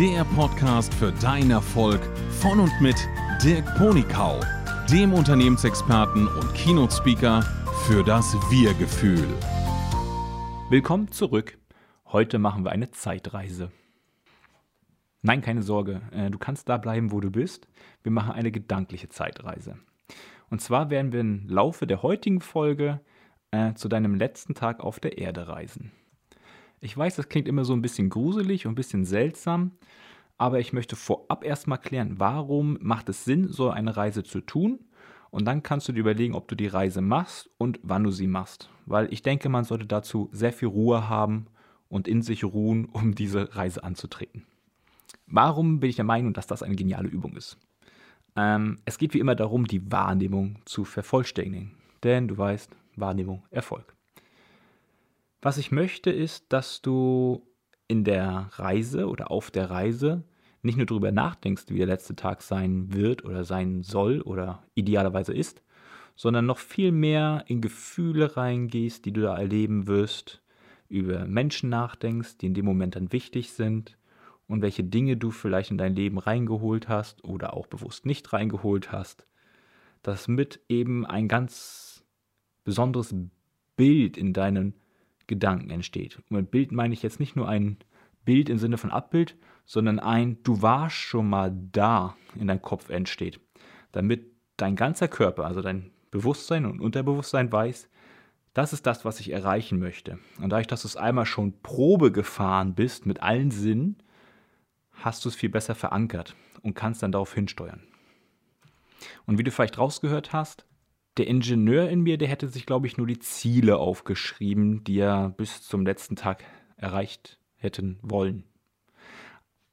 Der Podcast für deinen Erfolg von und mit Dirk Ponikau, dem Unternehmensexperten und Keynote-Speaker für das Wir-Gefühl. Willkommen zurück. Heute machen wir eine Zeitreise. Nein, keine Sorge. Du kannst da bleiben, wo du bist. Wir machen eine gedankliche Zeitreise. Und zwar werden wir im Laufe der heutigen Folge zu deinem letzten Tag auf der Erde reisen. Ich weiß, das klingt immer so ein bisschen gruselig und ein bisschen seltsam, aber ich möchte vorab erstmal klären, warum macht es Sinn, so eine Reise zu tun? Und dann kannst du dir überlegen, ob du die Reise machst und wann du sie machst. Weil ich denke, man sollte dazu sehr viel Ruhe haben und in sich ruhen, um diese Reise anzutreten. Warum bin ich der Meinung, dass das eine geniale Übung ist? Es geht wie immer darum, die Wahrnehmung zu vervollständigen. Denn du weißt, Wahrnehmung, Erfolg. Was ich möchte ist, dass du in der Reise oder auf der Reise nicht nur darüber nachdenkst, wie der letzte Tag sein wird oder sein soll oder idealerweise ist, sondern noch viel mehr in Gefühle reingehst, die du da erleben wirst, über Menschen nachdenkst, die in dem Moment dann wichtig sind und welche Dinge du vielleicht in dein Leben reingeholt hast oder auch bewusst nicht reingeholt hast, damit eben ein ganz besonderes Bild in deinen Gedanken entsteht. Und mit Bild meine ich jetzt nicht nur ein Bild im Sinne von Abbild, sondern ein Du warst schon mal da in deinem Kopf entsteht, damit dein ganzer Körper, also dein Bewusstsein und Unterbewusstsein weiß, das ist das, was ich erreichen möchte. Und dadurch, dass du es einmal schon Probe gefahren bist mit allen Sinnen, hast du es viel besser verankert und kannst dann darauf hinsteuern. Und wie du vielleicht rausgehört hast, der Ingenieur in mir, der hätte sich, glaube ich, nur die Ziele aufgeschrieben, die er bis zum letzten Tag erreicht hätten wollen.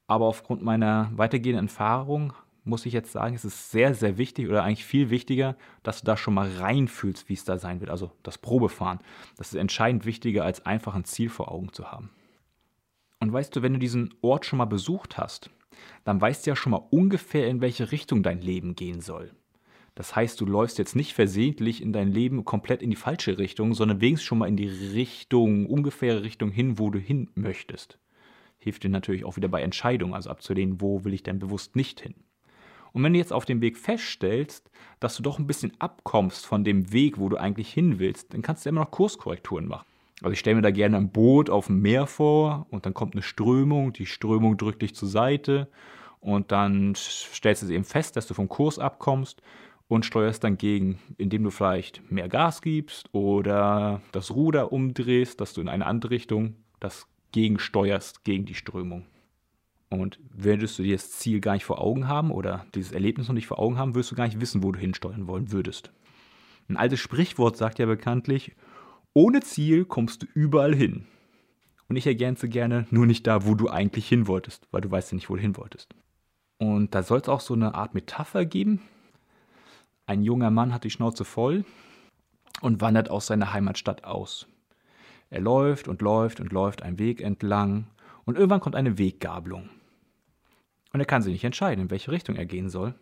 Aber aufgrund meiner weitergehenden Erfahrung muss ich jetzt sagen, es ist sehr, sehr wichtig oder eigentlich viel wichtiger, dass du da schon mal reinfühlst, wie es da sein wird. Also das Probefahren. Das ist entscheidend wichtiger, als einfach ein Ziel vor Augen zu haben. Und weißt du, wenn du diesen Ort schon mal besucht hast, dann weißt du ja schon mal ungefähr, in welche Richtung dein Leben gehen soll. Das heißt, du läufst jetzt nicht versehentlich in dein Leben komplett in die falsche Richtung, sondern wenigstens schon mal in die Richtung, ungefähre Richtung hin, wo du hin möchtest. Hilft dir natürlich auch wieder bei Entscheidungen, also abzulehnen, wo will ich denn bewusst nicht hin. Und wenn du jetzt auf dem Weg feststellst, dass du doch ein bisschen abkommst von dem Weg, wo du eigentlich hin willst, dann kannst du immer noch Kurskorrekturen machen. Also ich stelle mir da gerne ein Boot auf dem Meer vor und dann kommt eine Strömung, die Strömung drückt dich zur Seite und dann stellst du eben fest, dass du vom Kurs abkommst. Und steuerst dann gegen, indem du vielleicht mehr Gas gibst oder das Ruder umdrehst, dass du in eine andere Richtung das gegensteuerst, gegen die Strömung. Und würdest du dir das Ziel gar nicht vor Augen haben oder dieses Erlebnis noch nicht vor Augen haben, wirst du gar nicht wissen, wo du hinsteuern wollen würdest. Ein altes Sprichwort sagt ja bekanntlich, ohne Ziel kommst du überall hin. Und ich ergänze gerne, nur nicht da, wo du eigentlich hin wolltest, weil du weißt ja nicht, wo du hin wolltest. Und da soll es auch so eine Art Metapher geben. Ein junger Mann hat die Schnauze voll und wandert aus seiner Heimatstadt aus. Er läuft und läuft und läuft einen Weg entlang und irgendwann kommt eine Weggabelung. Und er kann sich nicht entscheiden, in welche Richtung er gehen soll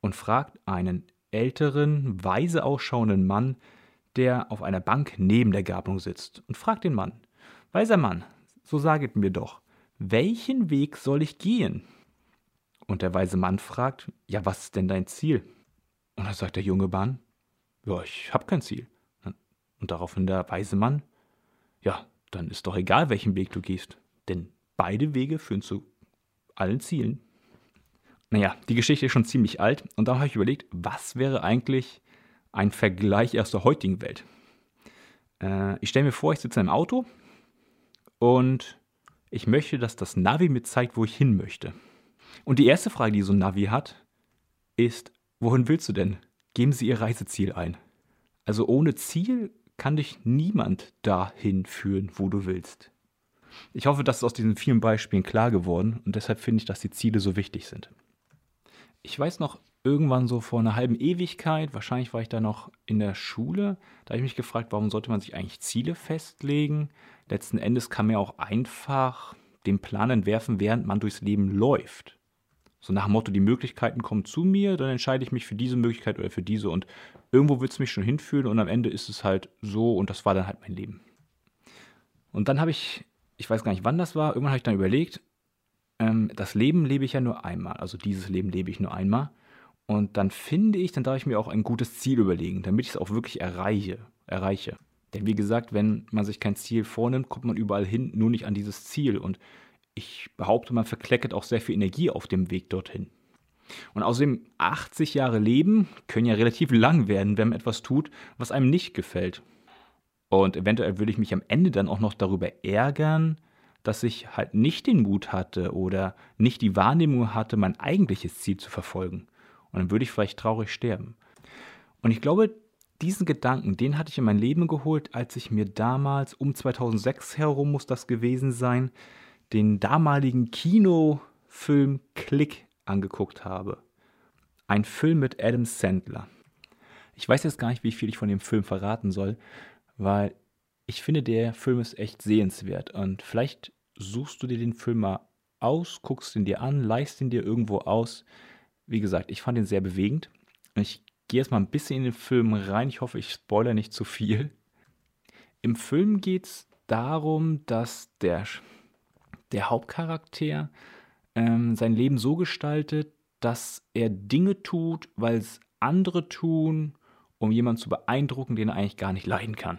und fragt einen älteren, weise ausschauenden Mann, der auf einer Bank neben der Gabelung sitzt und fragt den Mann, weiser Mann, so saget mir doch, welchen Weg soll ich gehen? Und der weise Mann fragt, ja, was ist denn dein Ziel? Und dann sagt der junge Mann, ja, ich habe kein Ziel. Und daraufhin der weise Mann, ja, dann ist doch egal, welchen Weg du gehst, denn beide Wege führen zu allen Zielen. Naja, die Geschichte ist schon ziemlich alt und da habe ich überlegt, was wäre eigentlich ein Vergleich aus der heutigen Welt? Ich stelle mir vor, ich sitze im Auto und ich möchte, dass das Navi mir zeigt, wo ich hin möchte. Und die erste Frage, die so ein Navi hat, ist, wohin willst du denn? Geben Sie Ihr Reiseziel ein. Also ohne Ziel kann dich niemand dahin führen, wo du willst. Ich hoffe, das ist aus diesen vielen Beispielen klar geworden und deshalb finde ich, dass die Ziele so wichtig sind. Ich weiß noch, irgendwann so vor einer halben Ewigkeit, wahrscheinlich war ich da noch in der Schule, da habe ich mich gefragt, warum sollte man sich eigentlich Ziele festlegen? Letzten Endes kann man ja auch einfach den Plan entwerfen, während man durchs Leben läuft. So nach dem Motto, die Möglichkeiten kommen zu mir, dann entscheide ich mich für diese Möglichkeit oder für diese und irgendwo wird es mich schon hinführen und am Ende ist es halt so und das war dann halt mein Leben. Und dann habe ich weiß gar nicht wann das war, irgendwann habe ich dann überlegt, das Leben lebe ich ja nur einmal, also dieses Leben lebe ich nur einmal. Und dann dann darf ich mir auch ein gutes Ziel überlegen, damit ich es auch wirklich erreiche. Denn wie gesagt, wenn man sich kein Ziel vornimmt, kommt man überall hin, nur nicht an dieses Ziel. Und ich behaupte, man verkleckert auch sehr viel Energie auf dem Weg dorthin. Und außerdem 80 Jahre Leben können ja relativ lang werden, wenn man etwas tut, was einem nicht gefällt. Und eventuell würde ich mich am Ende dann auch noch darüber ärgern, dass ich halt nicht den Mut hatte oder nicht die Wahrnehmung hatte, mein eigentliches Ziel zu verfolgen. Und dann würde ich vielleicht traurig sterben. Und ich glaube, diesen Gedanken, den hatte ich in mein Leben geholt, als ich mir damals, um 2006 herum muss das gewesen sein, den damaligen Kinofilm Klick angeguckt habe. Ein Film mit Adam Sandler. Ich weiß jetzt gar nicht, wie viel ich von dem Film verraten soll, weil ich finde, der Film ist echt sehenswert. Und vielleicht suchst du dir den Film mal aus, guckst ihn dir an, leihst ihn dir irgendwo aus. Wie gesagt, ich fand ihn sehr bewegend. Ich gehe jetzt mal ein bisschen in den Film rein. Ich hoffe, ich spoilere nicht zu viel. Im Film geht es darum, dass der Hauptcharakter sein Leben so gestaltet, dass er Dinge tut, weil es andere tun, um jemanden zu beeindrucken, den er eigentlich gar nicht leiden kann.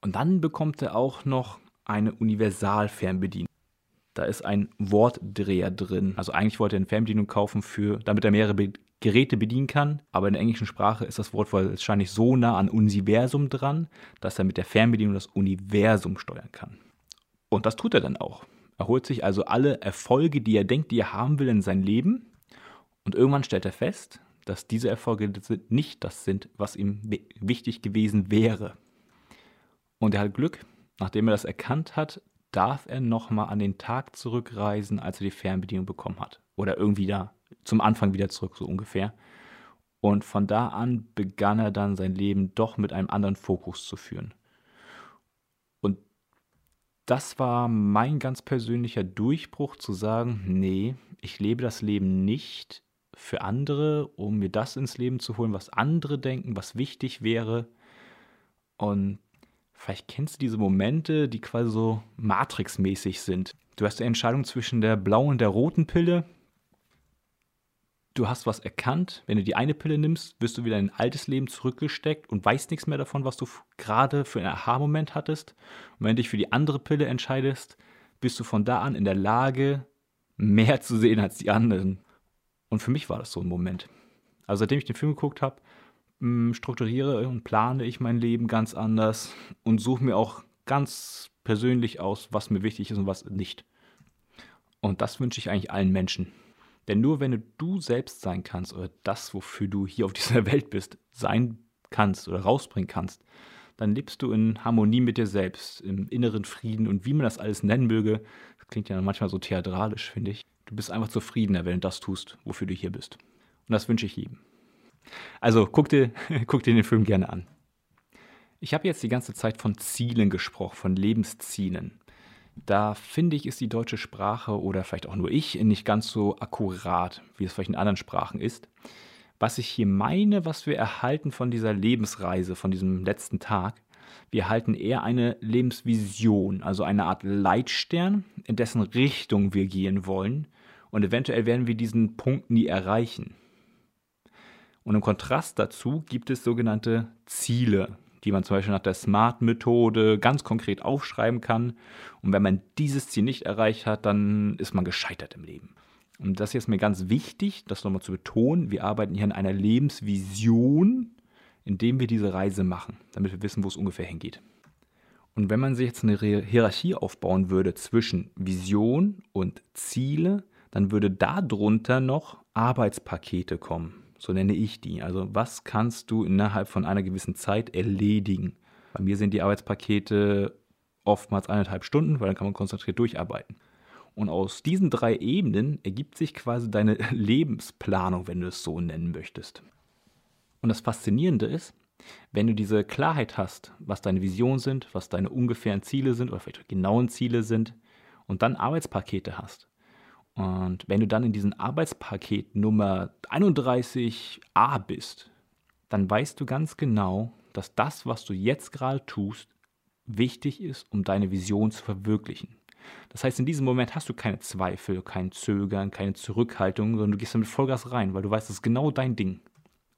Und dann bekommt er auch noch eine Universalfernbedienung. Da ist ein Wortdreher drin. Also eigentlich wollte er eine Fernbedienung kaufen, damit er mehrere Geräte bedienen kann. Aber in der englischen Sprache ist das Wort wahrscheinlich so nah an Universum dran, dass er mit der Fernbedienung das Universum steuern kann. Und das tut er dann auch. Er holt sich also alle Erfolge, die er denkt, die er haben will in sein Leben. Und irgendwann stellt er fest, dass diese Erfolge nicht das sind, was ihm wichtig gewesen wäre. Und er hat Glück, nachdem er das erkannt hat, darf er nochmal an den Tag zurückreisen, als er die Fernbedienung bekommen hat. Oder irgendwie da zum Anfang wieder zurück, so ungefähr. Und von da an begann er dann sein Leben doch mit einem anderen Fokus zu führen. Und das war mein ganz persönlicher Durchbruch, zu sagen, nee, ich lebe das Leben nicht für andere, um mir das ins Leben zu holen, was andere denken, was wichtig wäre. Und vielleicht kennst du diese Momente, die quasi so Matrix-mäßig sind. Du hast die Entscheidung zwischen der blauen und der roten Pille. Du hast was erkannt. Wenn du die eine Pille nimmst, wirst du wieder in ein altes Leben zurückgesteckt und weißt nichts mehr davon, was du gerade für einen Aha-Moment hattest. Und wenn du dich für die andere Pille entscheidest, bist du von da an in der Lage, mehr zu sehen als die anderen. Und für mich war das so ein Moment. Also seitdem ich den Film geguckt habe, strukturiere und plane ich mein Leben ganz anders und suche mir auch ganz persönlich aus, was mir wichtig ist und was nicht. Und das wünsche ich eigentlich allen Menschen. Denn nur wenn du selbst sein kannst oder das, wofür du hier auf dieser Welt bist, sein kannst oder rausbringen kannst, dann lebst du in Harmonie mit dir selbst, im inneren Frieden und wie man das alles nennen möge, das klingt ja manchmal so theatralisch, finde ich. Du bist einfach zufriedener, wenn du das tust, wofür du hier bist. Und das wünsche ich jedem. Also guck dir den Film gerne an. Ich habe jetzt die ganze Zeit von Zielen gesprochen, von Lebenszielen. Da finde ich, ist die deutsche Sprache oder vielleicht auch nur ich nicht ganz so akkurat, wie es vielleicht in anderen Sprachen ist. Was ich hier meine, was wir erhalten von dieser Lebensreise, von diesem letzten Tag, wir erhalten eher eine Lebensvision, also eine Art Leitstern, in dessen Richtung wir gehen wollen. Und eventuell werden wir diesen Punkt nie erreichen. Und im Kontrast dazu gibt es sogenannte Ziele, die man zum Beispiel nach der SMART-Methode ganz konkret aufschreiben kann. Und wenn man dieses Ziel nicht erreicht hat, dann ist man gescheitert im Leben. Und das hier ist mir ganz wichtig, das nochmal zu betonen. Wir arbeiten hier an einer Lebensvision, indem wir diese Reise machen, damit wir wissen, wo es ungefähr hingeht. Und wenn man sich jetzt eine Hierarchie aufbauen würde zwischen Vision und Ziele, dann würde darunter noch Arbeitspakete kommen. So nenne ich die. Also was kannst du innerhalb von einer gewissen Zeit erledigen? Bei mir sind die Arbeitspakete oftmals 1,5 Stunden, weil dann kann man konzentriert durcharbeiten. Und aus diesen 3 Ebenen ergibt sich quasi deine Lebensplanung, wenn du es so nennen möchtest. Und das Faszinierende ist, wenn du diese Klarheit hast, was deine Visionen sind, was deine ungefähren Ziele sind oder vielleicht genauen Ziele sind und dann Arbeitspakete hast, und wenn du dann in diesem Arbeitspaket Nummer 31a bist, dann weißt du ganz genau, dass das, was du jetzt gerade tust, wichtig ist, um deine Vision zu verwirklichen. Das heißt, in diesem Moment hast du keine Zweifel, kein Zögern, keine Zurückhaltung, sondern du gehst damit Vollgas rein, weil du weißt, das ist genau dein Ding.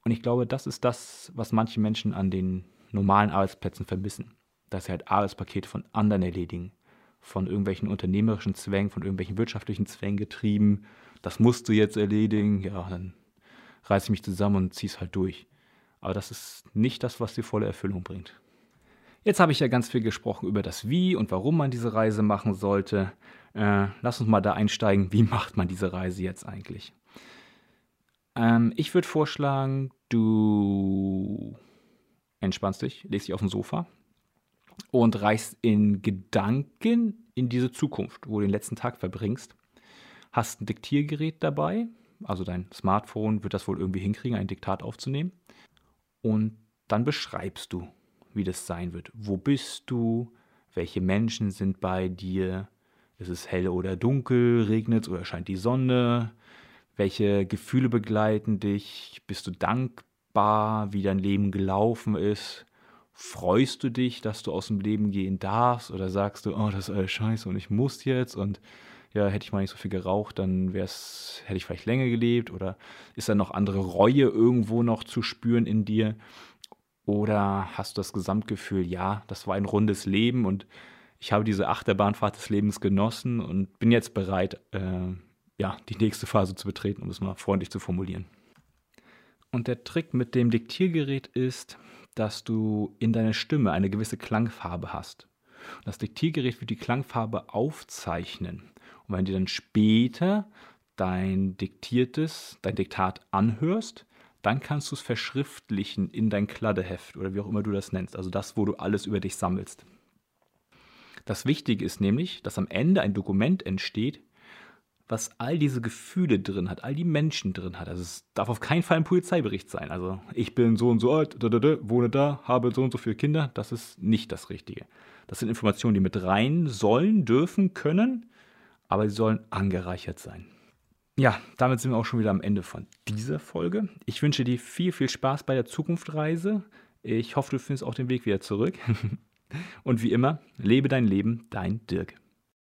Und ich glaube, das ist das, was manche Menschen an den normalen Arbeitsplätzen vermissen. Dass sie halt Arbeitspakete von anderen erledigen, von irgendwelchen unternehmerischen Zwängen, von irgendwelchen wirtschaftlichen Zwängen getrieben. Das musst du jetzt erledigen, ja, dann reiß ich mich zusammen und zieh's halt durch. Aber das ist nicht das, was die volle Erfüllung bringt. Jetzt habe ich ja ganz viel gesprochen über das Wie und warum man diese Reise machen sollte. Lass uns mal da einsteigen, wie macht man diese Reise jetzt eigentlich? Ich würde vorschlagen, du entspannst dich, legst dich auf dem Sofa und reist in Gedanken in diese Zukunft, wo du den letzten Tag verbringst. Hast ein Diktiergerät dabei, also dein Smartphone wird das wohl irgendwie hinkriegen, ein Diktat aufzunehmen. Und dann beschreibst du, wie das sein wird. Wo bist du? Welche Menschen sind bei dir? Ist es hell oder dunkel? Regnet es oder scheint die Sonne? Welche Gefühle begleiten dich? Bist du dankbar, wie dein Leben gelaufen ist? Freust du dich, dass du aus dem Leben gehen darfst? Oder sagst du, oh, das ist alles scheiße und ich muss jetzt und ja, hätte ich mal nicht so viel geraucht, dann hätte ich vielleicht länger gelebt? Oder ist da noch andere Reue irgendwo noch zu spüren in dir? Oder hast du das Gesamtgefühl, ja, das war ein rundes Leben und ich habe diese Achterbahnfahrt des Lebens genossen und bin jetzt bereit, die nächste Phase zu betreten, um es mal freundlich zu formulieren. Und der Trick mit dem Diktiergerät ist, dass du in deiner Stimme eine gewisse Klangfarbe hast. Und das Diktiergerät wird die Klangfarbe aufzeichnen. Und wenn du dann später dein Diktat anhörst, dann kannst du es verschriftlichen in dein Kladdeheft oder wie auch immer du das nennst. Also das, wo du alles über dich sammelst. Das Wichtige ist nämlich, dass am Ende ein Dokument entsteht, was all diese Gefühle drin hat, all die Menschen drin hat. Also es darf auf keinen Fall ein Polizeibericht sein. Also ich bin so und so alt, wohne da, habe so und so viele Kinder. Das ist nicht das Richtige. Das sind Informationen, die mit rein sollen, dürfen, können, aber sie sollen angereichert sein. Ja, damit sind wir auch schon wieder am Ende von dieser Folge. Ich wünsche dir viel, viel Spaß bei der Zukunftsreise. Ich hoffe, du findest auch den Weg wieder zurück. Und wie immer, lebe dein Leben, dein Dirk.